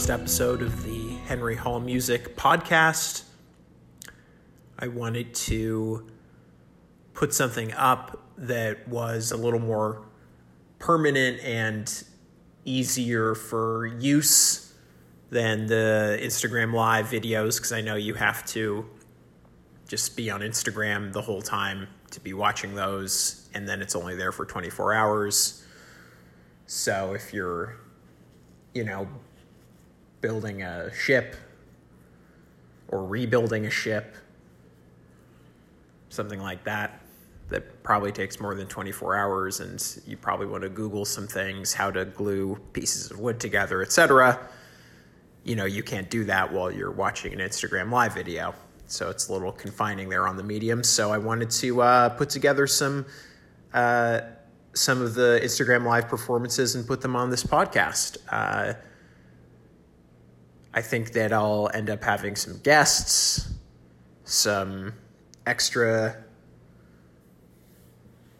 first episode of the Henry Hall Music Podcast. I wanted to put something up that was a little more permanent and easier for use than the Instagram Live videos, because I know you have to just be on Instagram the whole time to be watching those, and then it's only there for 24 hours. So if you're, building a ship or rebuilding a ship, something like that, that probably takes more than 24 hours, and you probably want to Google some things, how to glue pieces of wood together, etc. You can't do that while you're watching an Instagram Live video. So it's a little confining there on the medium. So I wanted to put together some of the Instagram Live performances and put them on this podcast. I think that I'll end up having some guests, some extra,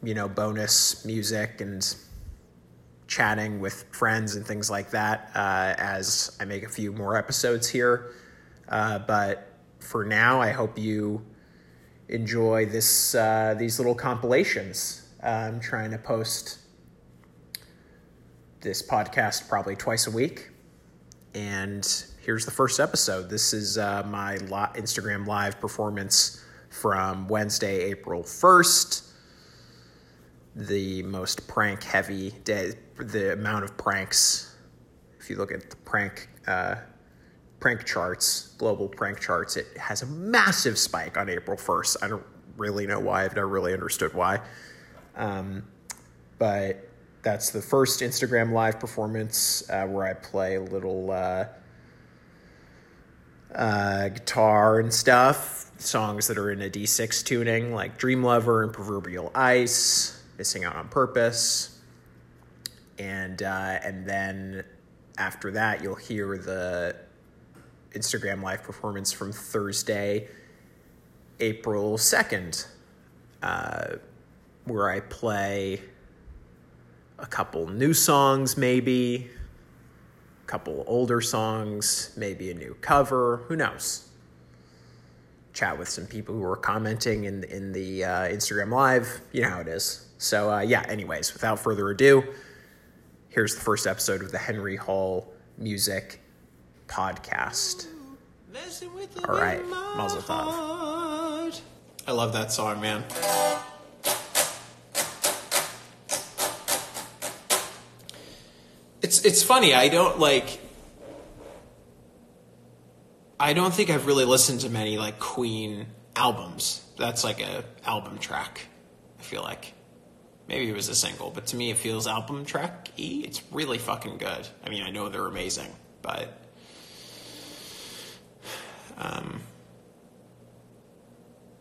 bonus music and chatting with friends and things like that as I make a few more episodes here. But for now, I hope you enjoy this these little compilations. I'm trying to post this podcast probably twice a week. And here's the first episode. This is my Instagram Live performance from Wednesday, April 1st. The most prank-heavy day, the amount of pranks, if you look at the prank charts, global prank charts, it has a massive spike on April 1st. I don't really know why. I've never really understood why. But that's the first Instagram Live performance where I play a little guitar and stuff, songs that are in a D6 tuning, like Dream Lover and Proverbial Ice, Missing Out on Purpose. And then after that, you'll hear the Instagram Live performance from Thursday, April 2nd, where I play a couple new songs, maybe a couple older songs, maybe a new cover, who knows? Chat with some people who are commenting in the Instagram Live. You know how it is. So anyways, without further ado, here's the first episode of the Henry Hall Music Podcast. All right, Mazel Tov. I love that song, man. It's funny. I don't think I've really listened to many Queen albums. That's a album track, I feel like. Maybe it was a single, but to me it feels album track-y. It's really fucking good. I mean, I know they're amazing, but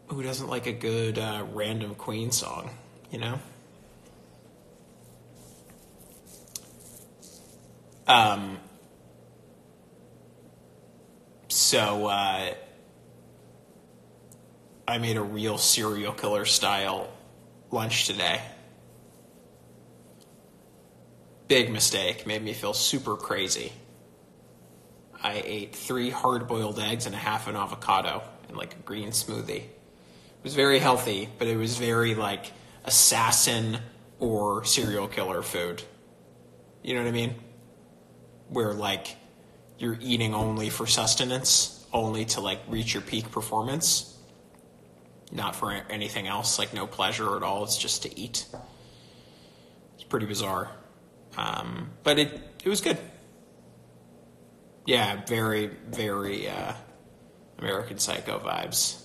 who doesn't like a good random Queen song, So I made a real serial killer style lunch today. Big mistake. Made me feel super crazy. I ate 3 hard-boiled eggs and a half an avocado and a green smoothie. It was very healthy, but it was very assassin or serial killer food. You know what I mean? Where you're eating only for sustenance, only to reach your peak performance, not for anything else, no pleasure at all. It's just to eat. It's pretty bizarre. But it was good. Yeah, very, very American Psycho vibes.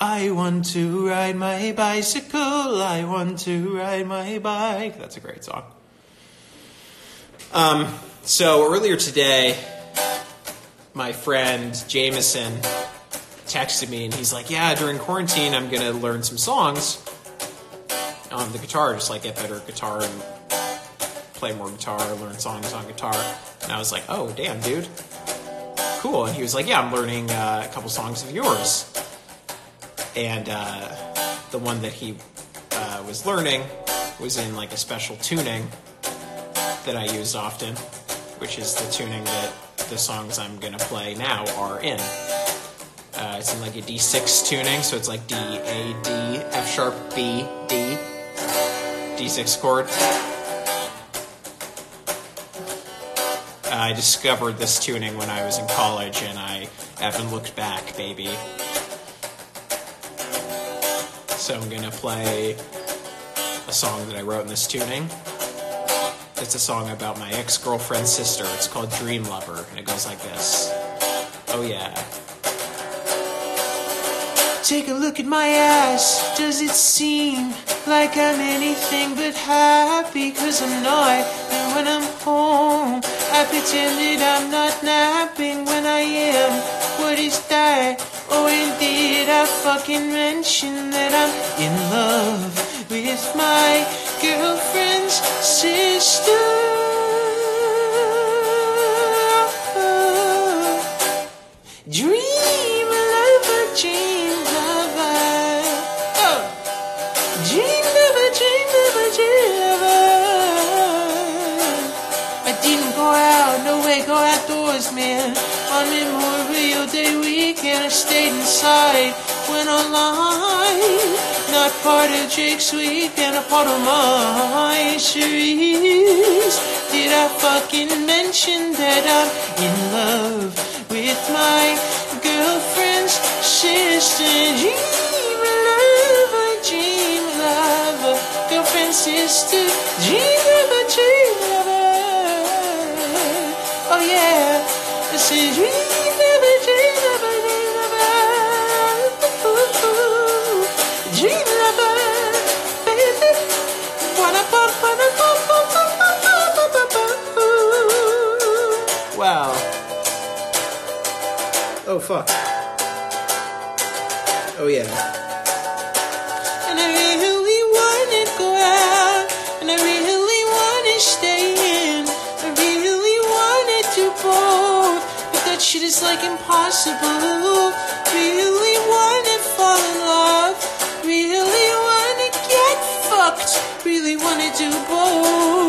I want to ride my bicycle. I want to ride my bike. That's a great song. So earlier today, my friend Jameson texted me and he's like, yeah, during quarantine, I'm going to learn some songs on the guitar, just get better at guitar and play more guitar, learn songs on guitar. And I was like, oh, damn, dude. Cool. And he was like, yeah, I'm learning a couple songs of yours. And the one that he was learning was in a special tuning that I used often. which is the tuning that the songs I'm going to play now are in. It's in like a D6 tuning, so it's like D, A, D, F sharp, B, D, D6 chord. I discovered this tuning when I was in college, and I haven't looked back, baby. So I'm going to play a song that I wrote in this tuning. It's a song about my ex-girlfriend's sister. It's called Dream Lover, and it goes like this. Oh yeah. Take a look at my ass. Does it seem like I'm anything but happy? 'Cause I'm not, and when I'm home I pretend that I'm not napping. When I am, what is that? Oh, and did I fucking mention that I'm in love with my girlfriend's sister? Dream lover, dream lover. Oh. Dream lover, dream lover, dream lover. I didn't go out, no way, go outdoors, man. On Memorial Day weekend, I stayed inside, went online. Not part of Jake's weekend, a part of my series. Did I fucking mention that I'm in love with my girlfriend's sister? Dream lover, dream lover, girlfriend's sister. Dream lover, dream lover. Oh yeah, this is dream lover, dream lover. Wow. Oh, fuck. Oh, yeah. And I really wanna go out, and I really wanna stay in, I really wanna do both, but that shit is like impossible. Really wanna fall in love, really wanna get fucked, really wanna do both.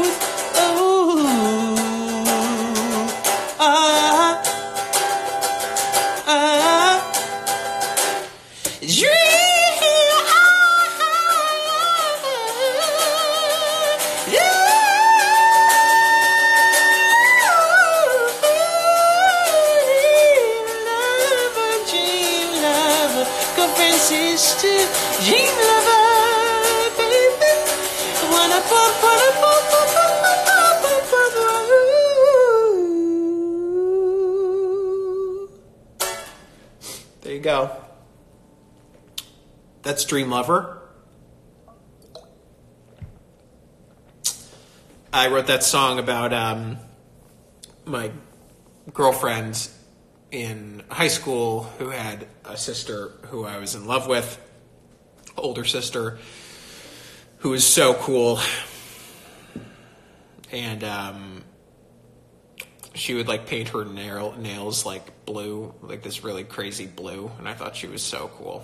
Go. That's Dream Lover. I wrote that song about my girlfriend in high school who had a sister who I was in love with, older sister, who was so cool. And she would like paint her nails like blue, like this really crazy blue, and I thought she was so cool.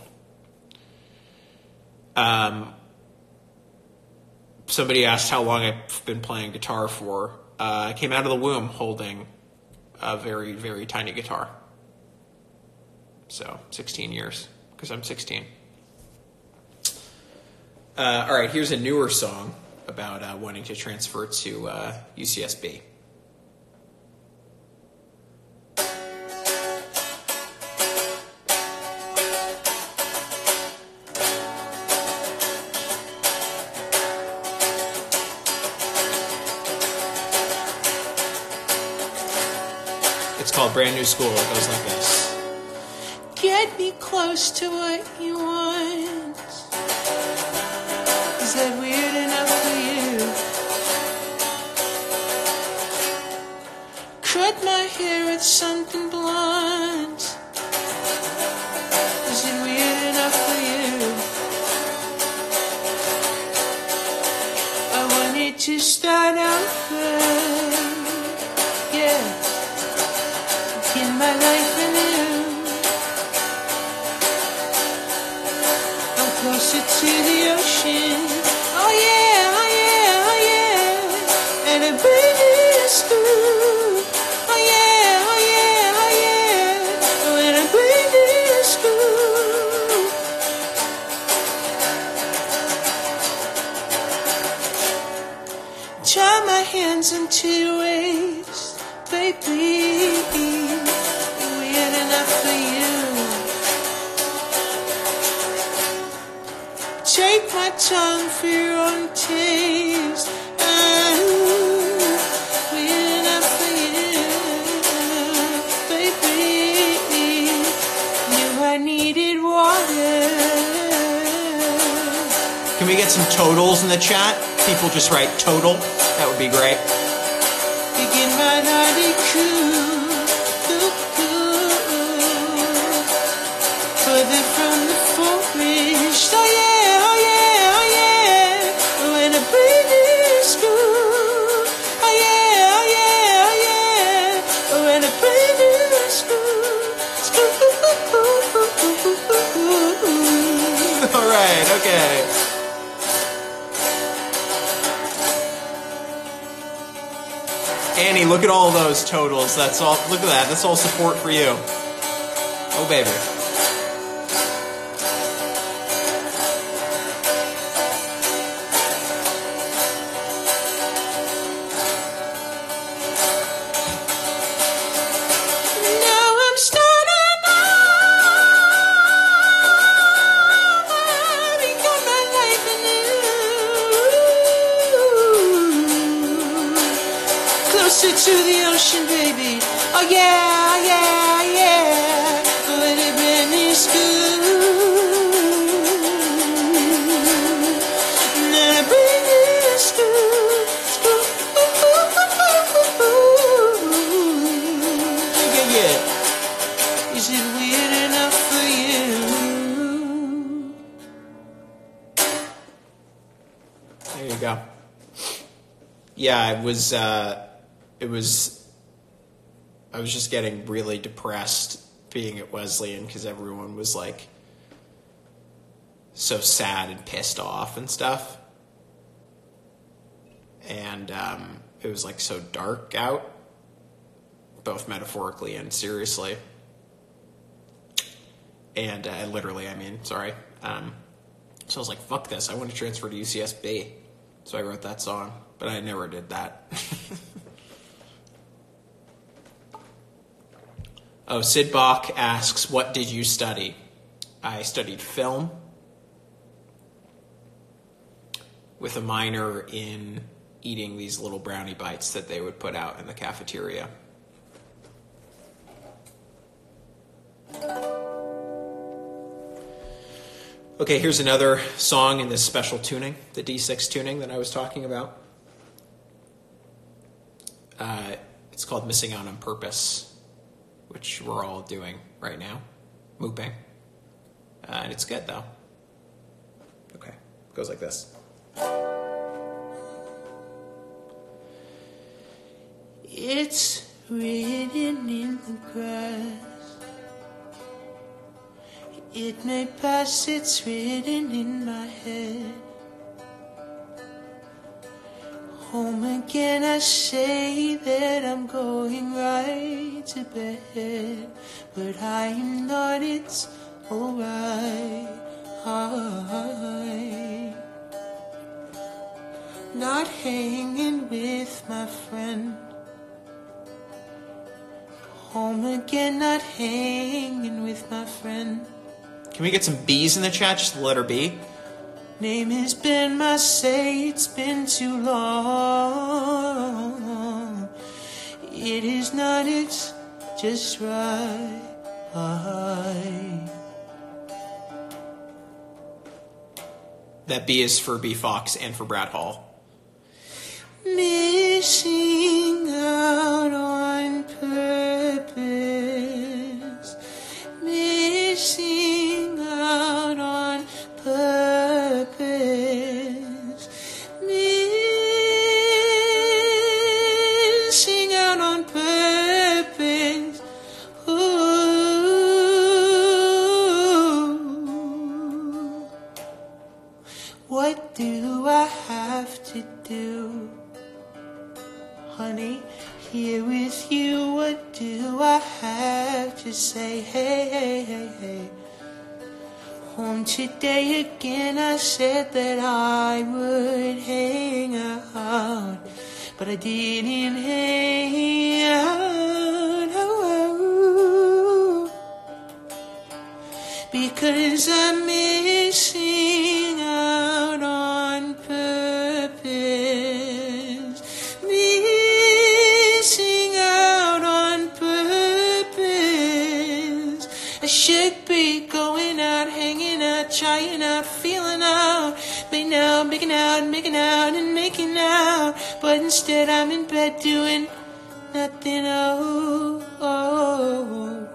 Somebody asked how long I've been playing guitar for. I came out of the womb holding a very, very tiny guitar. So 16 years, because I'm 16. All right, here's a newer song about wanting to transfer to UCSB. Brand New School. It goes like this. Get me close to what you want. Is that weird enough for you? Cut my hair with something blonde. Is it weird enough for you? I wanted to start out good. Yeah. My life anew. I'm closer to the ocean. Oh yeah, oh yeah, oh yeah. And a bird is through. my tongue for your own taste. Can we get some totals in the chat? People just write total. That would be great. Begin my naughty coo, further from the forest. Oh yeah, oh yeah, oh yeah. When I breathe this school. Oh yeah, oh yeah, oh yeah. When I breathe this school. All right, okay. Annie, look at all those totals. That's all. Look at that. That's all support for you. Oh, baby. Yeah, I was just getting really depressed being at Wesleyan because everyone was like so sad and pissed off and stuff. And it was like so dark out, both metaphorically and seriously. And literally, I mean, sorry. So I was like, fuck this, I want to transfer to UCSB. So I wrote that song. But I never did that. Oh, Sid Bach asks, what did you study? I studied film with a minor in eating these little brownie bites that they would put out in the cafeteria. Okay, here's another song in this special tuning, the D6 tuning that I was talking about. It's called Missing Out on Purpose, which we're all doing right now, mooping. And it's good, though. Okay, it goes like this. It's written in the grass. It may pass, it's written in my head. Home again, I say that I'm going right to bed, but I am not, it's alright. Not hanging with my friend. Home again, not hanging with my friend. Can we get some B's in the chat? Just the letter B. Name has been my say, it's been too long. It is not, it's just right. That B is for B Fox and for Brad Hall. Missing out on purpose. Missing out on purpose. Do I have to do? Honey, here with you, what do I have to say? Hey, hey, hey, hey. Home today again, I said that I would hang out, but I didn't hang out. Oh, because I'm missing out on should be going out, hanging out, trying out, feeling out, making out, making out, making out, and making out. But instead, I'm in bed doing nothing. Oh, oh, oh.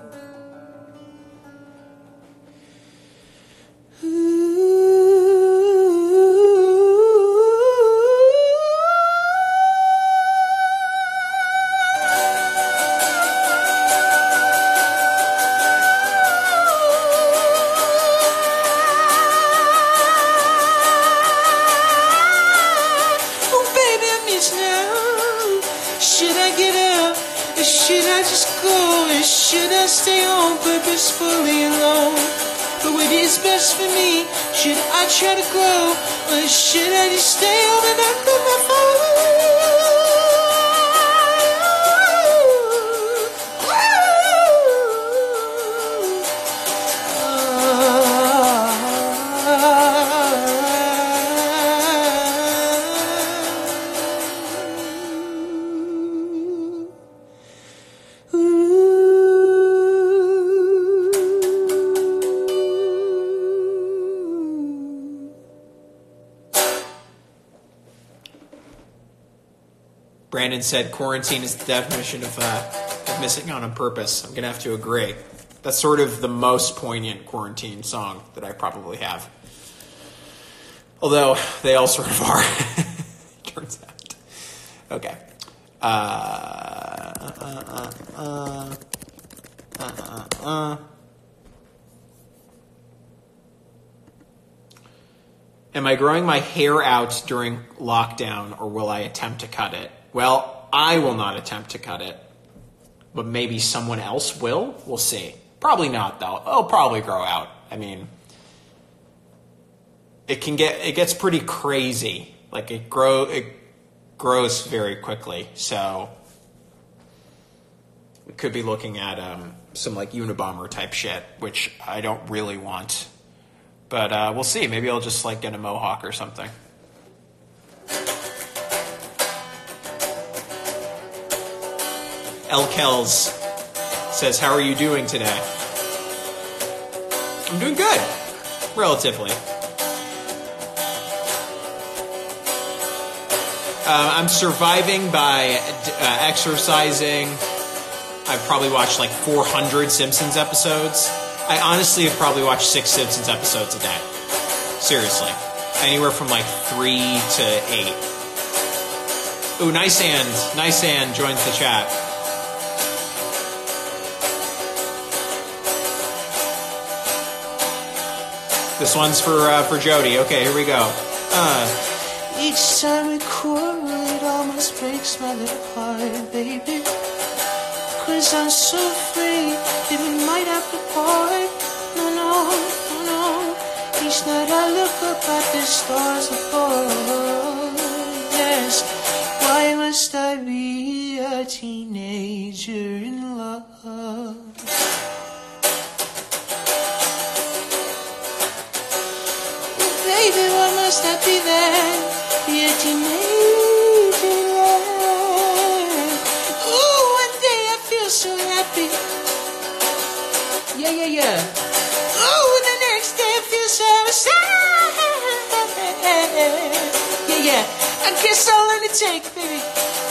Stay home purposefully alone, but what is best for me? Should I try to grow, or should I just stay home and not put my Brandon said quarantine is the definition of missing out on purpose. I'm going to have to agree. That's sort of the most poignant quarantine song that I probably have. Although they all sort of are, turns out. Okay. Am I growing my hair out during lockdown, or will I attempt to cut it? Well, I will not attempt to cut it, but maybe someone else will. We'll see. Probably not, though. It'll probably grow out. I mean, it gets pretty crazy. Like it grows very quickly. So we could be looking at some like Unabomber type shit, which I don't really want. But we'll see. Maybe I'll just like get a mohawk or something. L. Kells says, how are you doing today? I'm doing good, relatively. I'm surviving by exercising. I've probably watched like 400 Simpsons episodes. I honestly have probably watched 6 Simpsons episodes a day. Seriously. Anywhere from like 3 to 8. Ooh, Nice and joins the chat. This one's for Jody. Okay, here we go. Each time we quarrel, it almost breaks my little heart, baby. 'Cause I'm so afraid that we might have to part. No, no, no, no. Each night I look up at the stars above. Yes, why must I be a teenager in love? Baby, why must I be there? Be a teenager. Ooh, one day I feel so happy. Yeah, yeah, yeah. Ooh, and the next day I feel so sad. Yeah, yeah. I guess I'll learn to take, baby.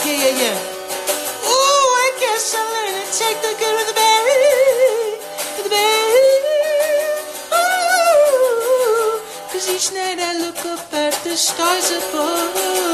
Yeah, yeah, yeah. Ooh, I guess I'll learn to take the good with the bad. With the bad. Each night I look up at the stars above.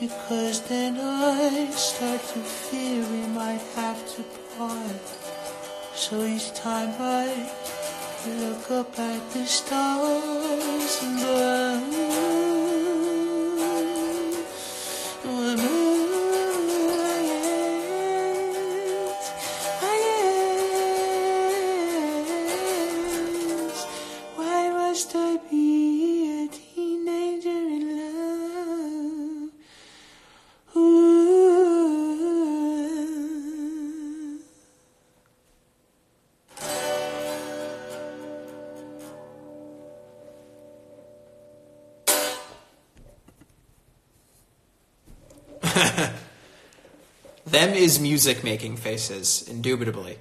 because then I start to fear we might have to part. So each time I look up at the stars and I ask, why must I be a teenager in love? Ooh. Them is music making faces, indubitably.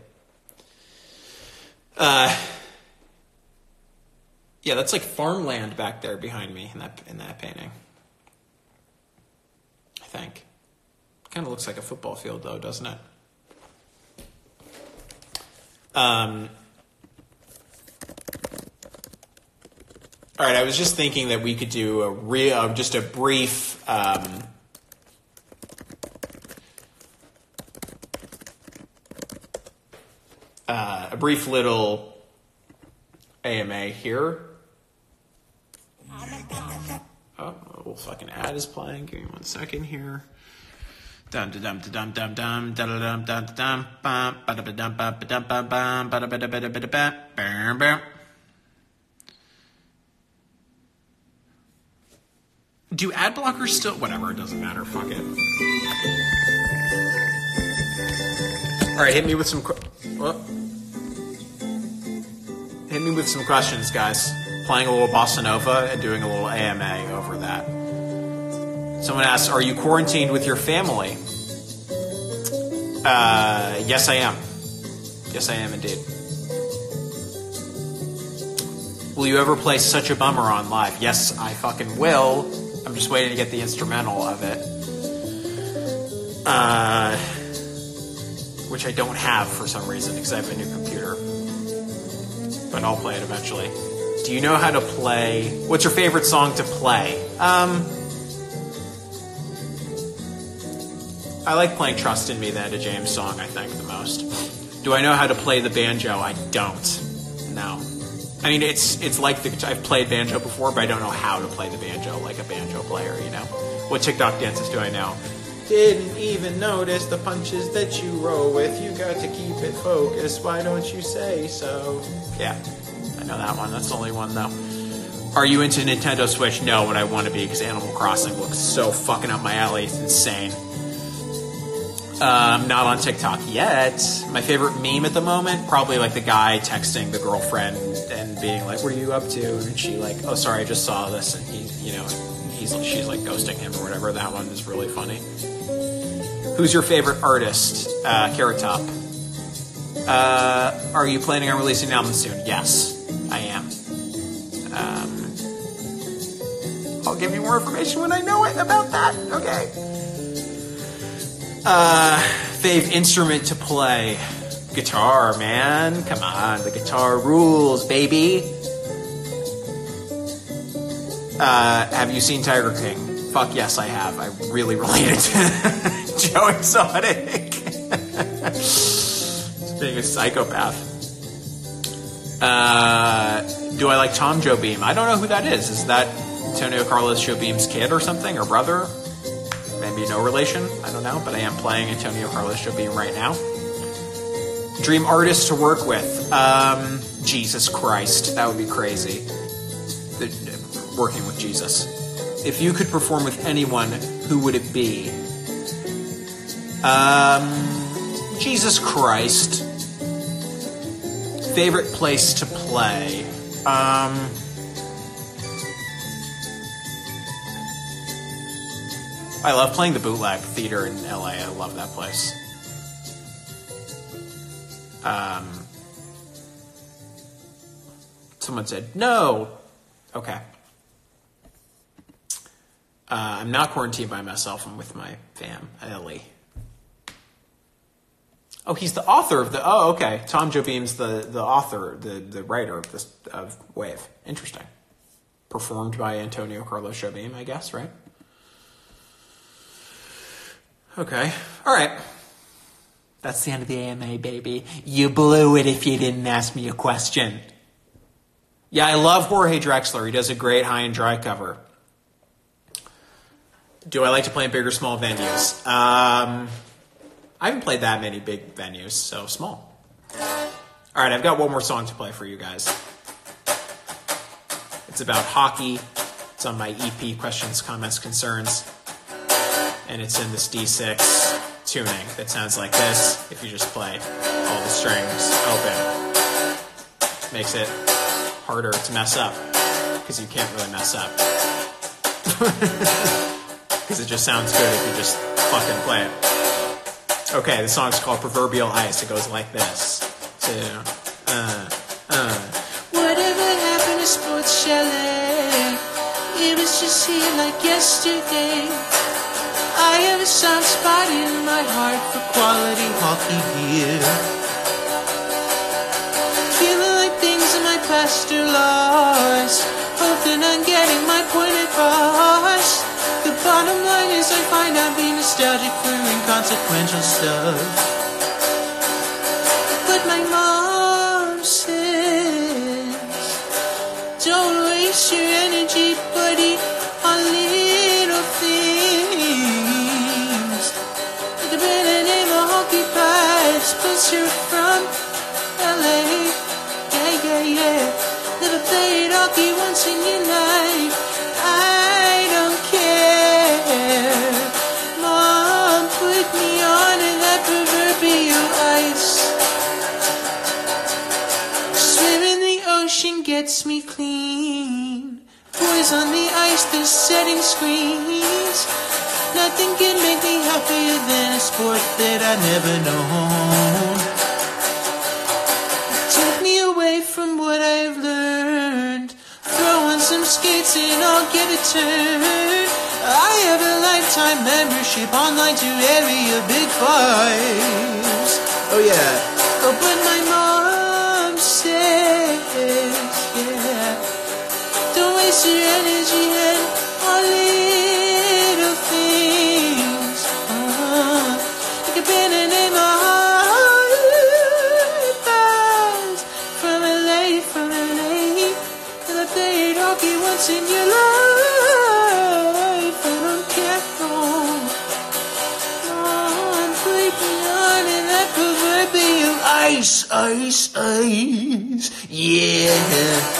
Yeah, that's like farmland back there behind me in that painting, I think. Kind of looks like a football field though, doesn't it? All right, I was just thinking that we could do a brief brief little AMA here. Oh, a little fucking ad is playing. Give me 1 second here. Dum da dum dum dum dum dum dum dum dum. Do ad blockers still? Whatever, it doesn't matter. Fuck it. All right, hit me with some. Hit me with some questions, guys. Playing a little bossa nova and doing a little AMA over that. Someone asks, are you quarantined with your family? Yes, I am. Yes, I am indeed. Will you ever play Such a Bummer on live? Yes, I fucking will. I'm just waiting to get the instrumental of it. Which I don't have for some reason because I have a new computer. But I'll play it eventually. Do you know how to play? What's your favorite song to play? I like playing Trust in Me, the Etta James song, I think, the most. Do I know how to play the banjo? I don't. No. I mean, it's like I've played banjo before, but I don't know how to play the banjo like a banjo player, you know? What TikTok dances do I know? Didn't even notice the punches that you roll with. You got to keep it focused. Why don't you say so? Yeah, I know that one. That's the only one, though. Are you into Nintendo Switch? No, but I want to be because Animal Crossing looks so fucking up my alley. It's insane. Not on TikTok yet. My favorite meme at the moment, probably like the guy texting the girlfriend and being like, what are you up to? And she like, oh, sorry, I just saw this. And he, you know, she's like ghosting him or whatever. That one is really funny. Who's your favorite artist? KeraTop. Are you planning on releasing an album soon? Yes, I am. I'll give you more information when I know it about that. Okay. Fave instrument to play? Guitar, man. Come on, the guitar rules, baby. Have you seen Tiger King? Fuck yes, I have. I really related to Joe Exotic. Just being a psychopath. Do I like Tom Jobim? I don't know who that is. Is that Antonio Carlos Jobim's kid or something, or brother? Maybe no relation. I don't know, but I am playing Antonio Carlos Jobim right now. Dream artist to work with? Jesus Christ, that would be crazy. Working with Jesus. If you could perform with anyone, who would it be? Jesus Christ. Favorite place to play? I love playing the Bootleg Theater in LA. I love that place. Someone said, no. Okay. I'm not quarantined by myself. I'm with my fam, Ellie. Oh, he's the author of the... Oh, okay. Tom Jobim's the author, the writer of Wave. Interesting. Performed by Antonio Carlos Jobim, I guess, right? Okay. All right. That's the end of the AMA, baby. You blew it if you didn't ask me a question. Yeah, I love Jorge Drexler. He does a great High and Dry cover. Do I like to play in big or small venues? I haven't played that many big venues, so small. All right, I've got one more song to play for you guys. It's about hockey. It's on my EP, Questions, Comments, Concerns. And it's in this D6 tuning that sounds like this. If you just play all the strings open, makes it harder to mess up because you can't really mess up. Because it just sounds good if you just fucking play it. Okay, the song's called Proverbial Ice. It goes like this. Whatever happened to Sports Chalet? It was just here like yesterday. I have a soft spot in my heart for quality hockey gear. Feeling like things in my past are lost, hoping I'm getting my point across. The bottom line is I find I'm being nostalgic for inconsequential stuff. But my mom says, don't waste your energy, buddy, on little things. But you're from LA, yeah, yeah, yeah. Never played hockey once in your life. I don't care. Mom, put me on in that proverbial ice. Swim in the ocean gets me clean. Boys on the ice, they're setting screens. Nothing can make me happier than a sport that I never known. Take me away from what I've learned. Throw on some skates and I'll get a turn. I have a lifetime membership online to area big fives. Oh yeah. Oh, but my mom says, yeah, don't waste your energy and I'll leave. In your life, I don't care, no, I'm creeping on in that proverbial ice, ice, ice, yeah.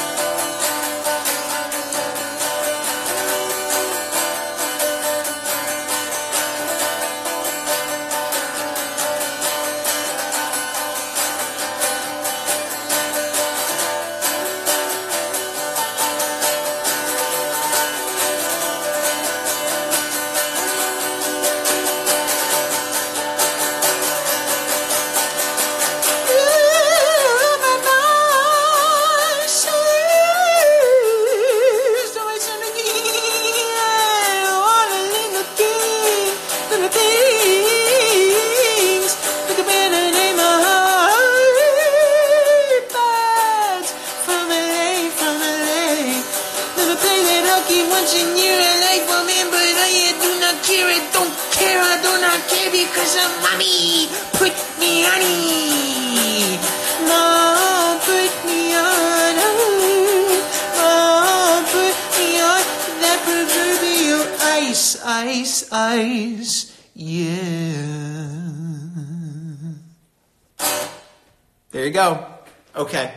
Okay,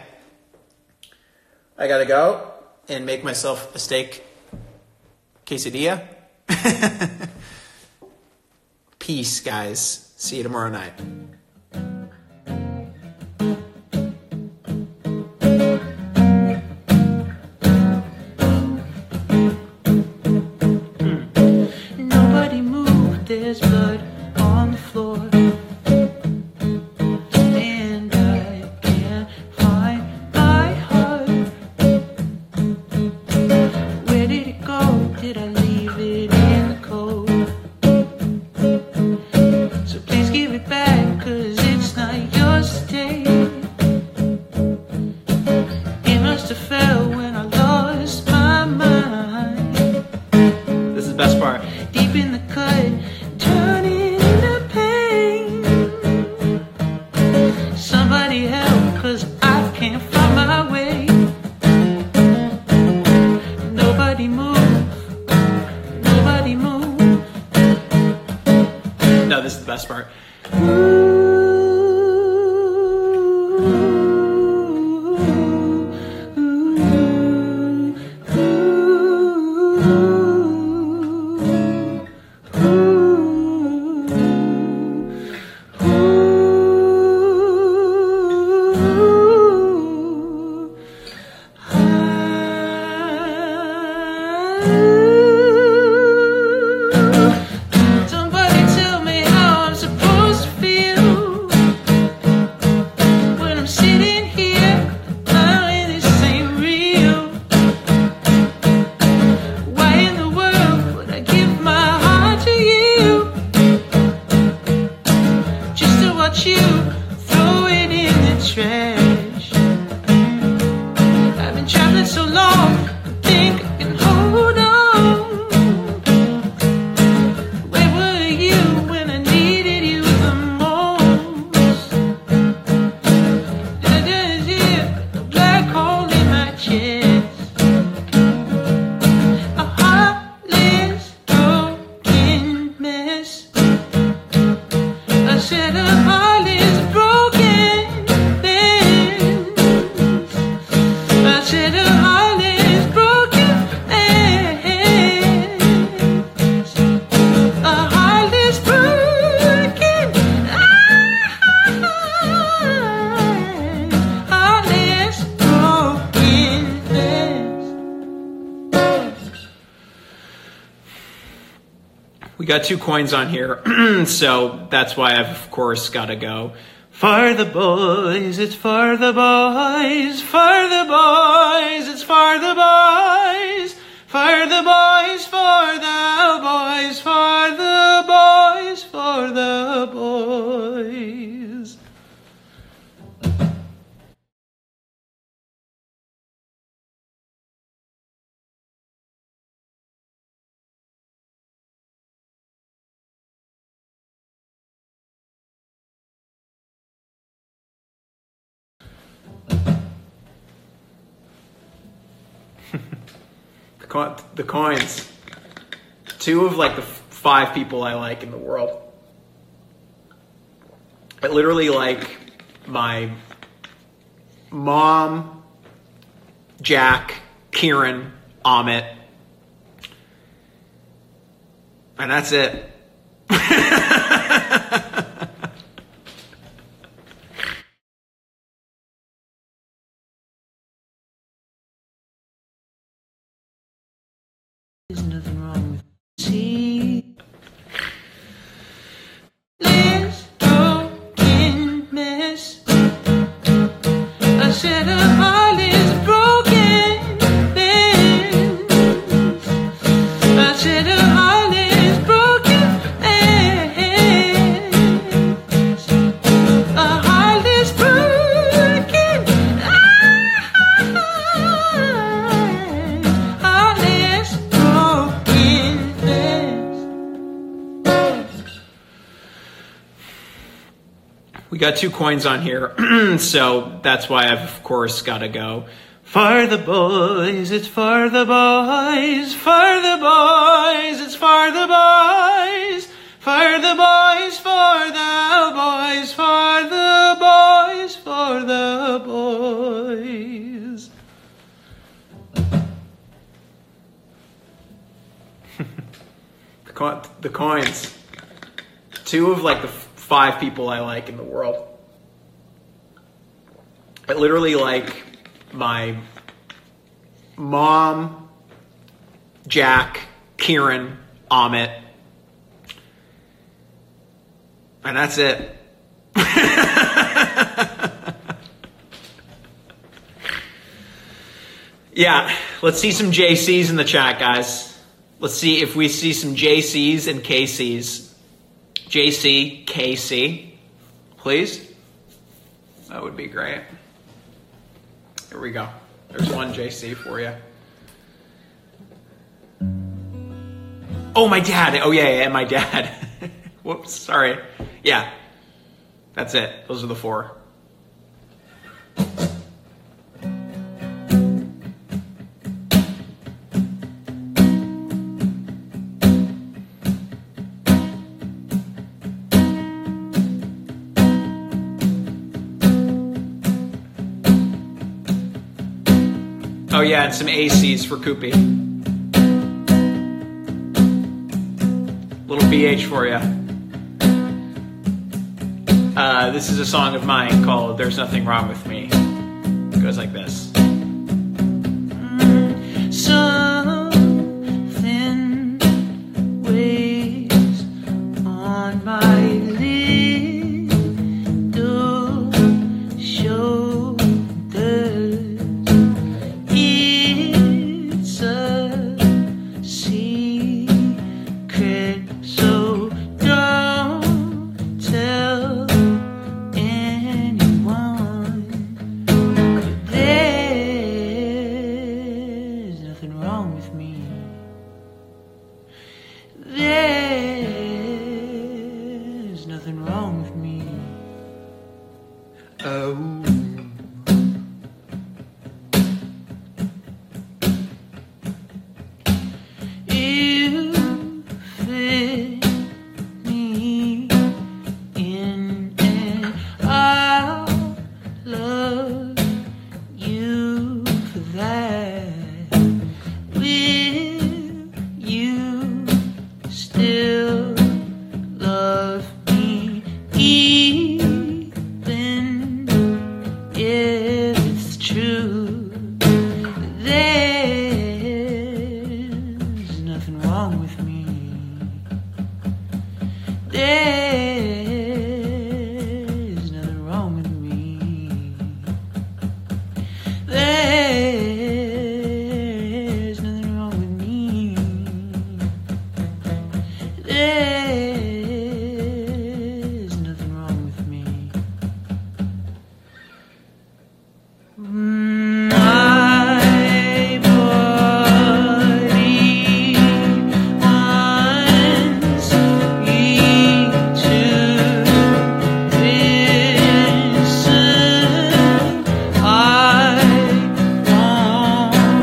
I gotta go and make myself a steak quesadilla. Peace, guys. See you tomorrow night. Nobody moved, there's blood on the floor. Deep in the cut, turn No, this is the best part. Got 2 coins on here, so that's why I've, of course, got to go. For the boys, it's for the boys. For the boys, it's for the boys. For the boys, for the boys. For the boys, for the boys. The coins. 2 of like the 5 people I like in the world. I literally like my mom, Jack, Kieran, Amit, and that's it. There's nothing wrong with me. Let's go in mess. I said a heart is broken. I said a heart is broken. A heart is broken. Heart is broken. We got 2 coins on here, so that's why I've, of course, got to go. For the boys, it's for the boys. For the boys, it's for the boys. For the boys, for the boys. For the boys, for the boys. The coins. 2 of like the 5 people I like in the world. I literally like my mom, Jack, Kieran, Amit, and that's it. Yeah, let's see some JCs in the chat, guys. Let's see if we see some JCs and KCs. JC, KC, please. That would be great. Here we go. There's one JC for you. Oh, my dad. Oh, yeah, my dad. Whoops, sorry. Yeah, that's it. Those are the 4. Oh yeah, and some ACs for Koopy. Little BH for you. This is a song of mine called There's Nothing Wrong with Me. It goes like this. Something weighs on my little shoulders. It's a secret, so don't tell anyone. 'Cause there's nothing wrong with me. There's nothing wrong with me. Oh. You fit me in and I'll love you for that. Will you still love me even if it's true? There's nothing wrong with me. There's nothing wrong with me. There's nothing wrong with me. There's nothing wrong with me. My body wants me to listen. I won't listen. Just hear my he wants me to listen. I won't listen. I'm just here. There's nothing wrong with me. There's nothing wrong with me. There's nothing wrong with me. There's nothing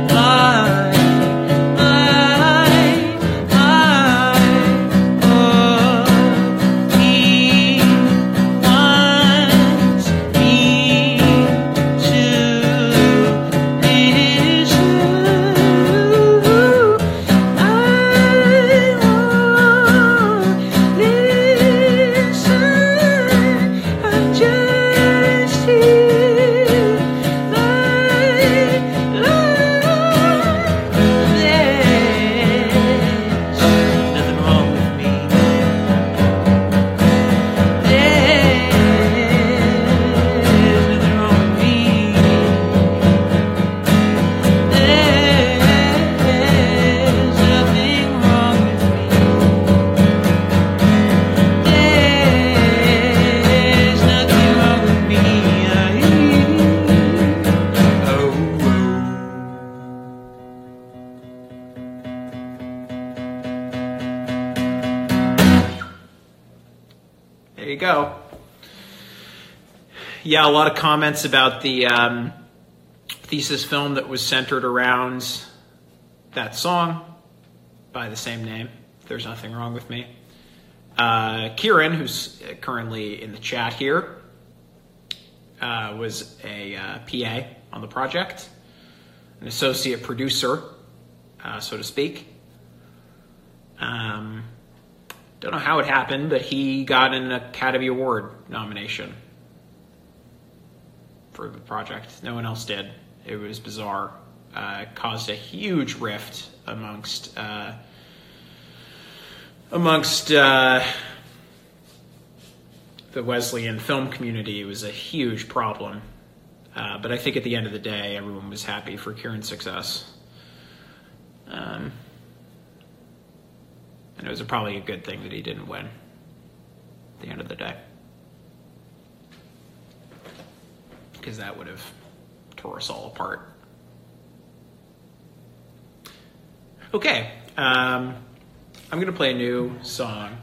wrong with me. There you go. Yeah, a lot of comments about the thesis film that was centered around that song by the same name, There's Nothing Wrong with Me. Kieran, who's currently in the chat here, was a PA on the project, an associate producer, so to speak. Don't know how it happened, but he got an Academy Award nomination for the project. No one else did. It was bizarre. It caused a huge rift amongst the Wesleyan film community. It was a huge problem. But I think at the end of the day, everyone was happy for Kieran's success. And it was probably a good thing that he didn't win at the end of the day, because that would have tore us all apart. Okay, I'm gonna play a new song.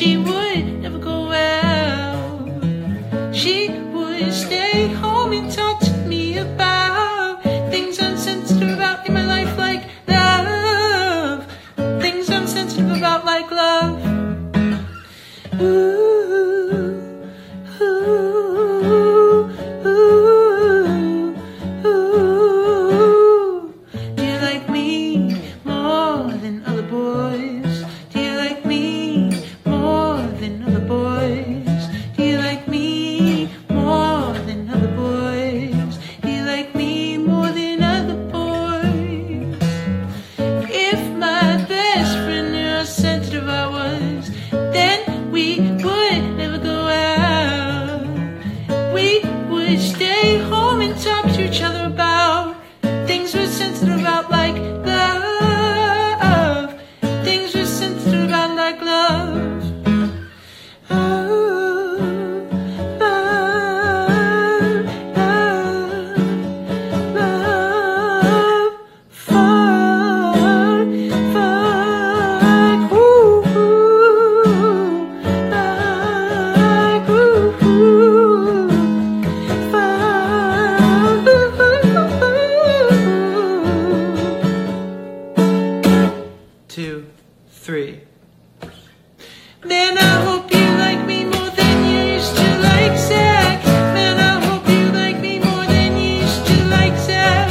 she would never go out. She would stay home and talk to me about things I'm sensitive about in my life, like love. Things I'm sensitive about, like love. Ooh, ooh, ooh, ooh, ooh. Do you like me more than other boys? Do you like me more than other boys? Do you like me more than other boys? Do you like me more than other boys? If my best friend knew how sensitive I was, then we would never go out. We would stay home and talk to each other about things we're sensitive about, like love. Things we're sensitive about, like love. Oh, love, love, love. Fuck, ooh, fuck, ooh, fuck, ooh. 2, 3. Man, I hope you like me more than you used to like Zach. Man, I hope you like me more than you used to like Zach.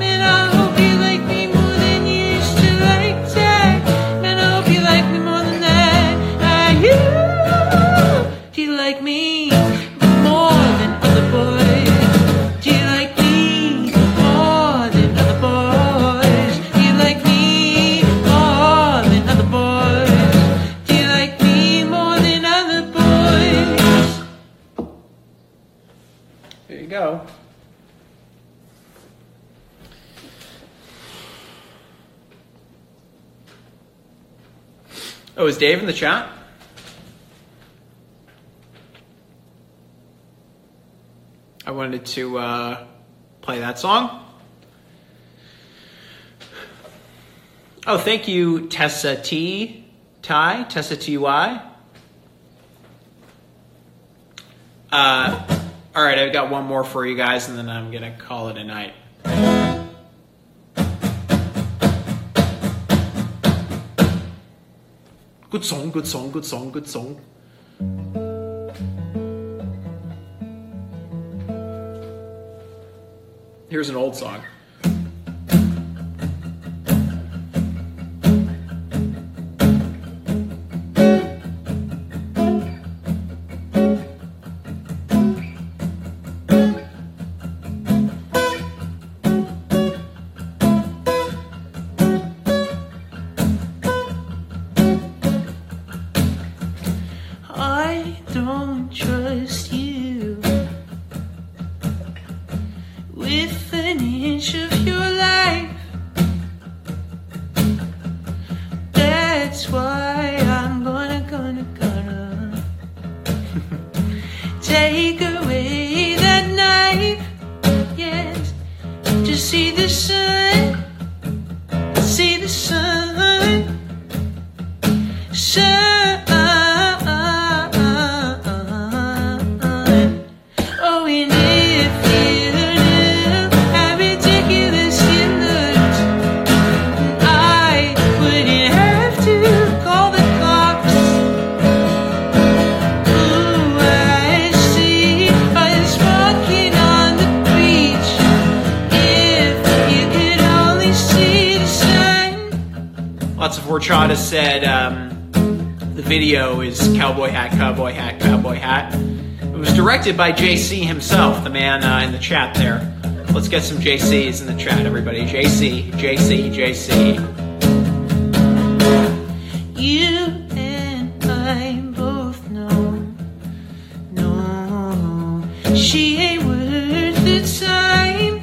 Man, I hope you like me more than you used to like Zach. Man, I hope you like me more than that. Do you like me more than other boys? Do you like me more than other boys? Do you like me more than other boys? Do you like me more than other boys? There you go. Oh, is Dave in the chat? I wanted to play that song. Oh, thank you, Tessa T. Ty, Tessa T.Y. All right, I've got one more for you guys, and then I'm going to call it a night. Good song, good song, good song, good song. Here's an old song. I don't trust you with an inch of your life. That's why I'm gonna take away that knife. Yes, to see the sun, see the sun, sun. Oh, and if you knew how ridiculous you looked, I wouldn't have to call the cops. Ooh, I see us walking on the beach. If you could only see the sun. Lots of horchata said the video is Cowboy Hat, Cowboy Hat, Cowboy Hat. It was directed by JC himself, the man in the chat there. Let's get some JCs in the chat, everybody. JC, JC, JC. You and I both know, no, she ain't worth the time.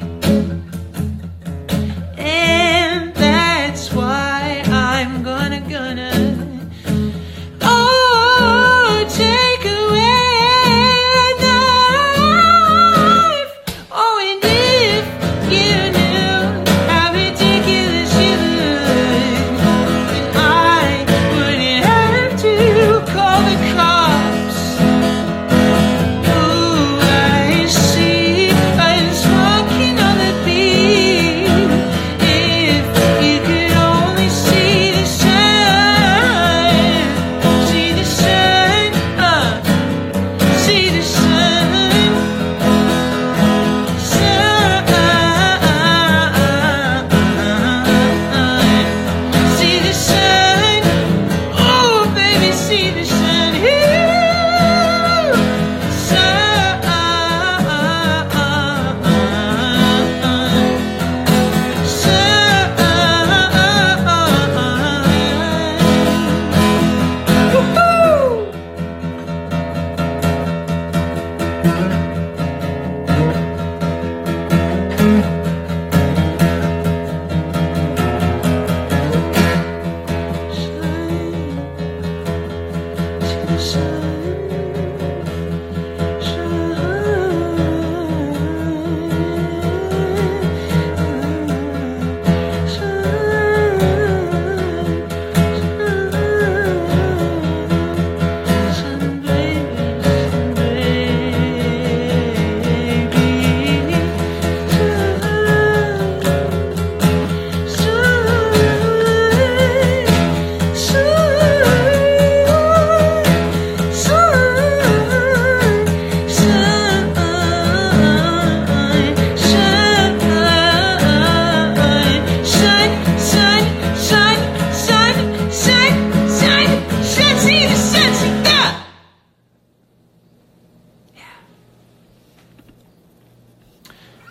And that's why I'm gonna oh, take away a knife. Oh, and if you knew how ridiculous you look, I wouldn't have to call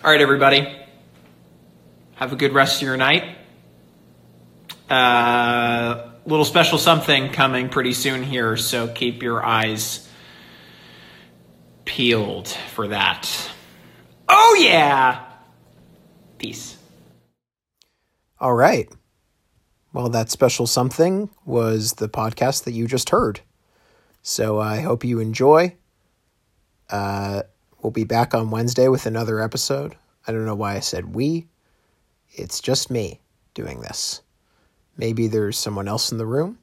All right, everybody, have a good rest of your night. Little special something coming pretty soon here, so keep your eyes peeled for that. Oh, yeah. Peace. All right. Well, that special something was the podcast that you just heard. So I hope you enjoy. We'll be back on Wednesday with another episode. I don't know why I said we. It's just me doing this. Maybe there's someone else in the room,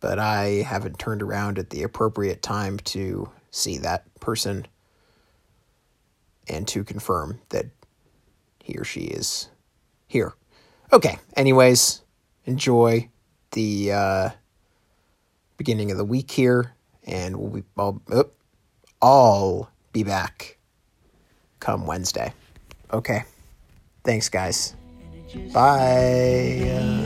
but I haven't turned around at the appropriate time to see that person and to confirm that he or she is here. Okay, anyways, enjoy the beginning of the week here, and we'll be all be back come Wednesday. Okay. Thanks, guys. Bye.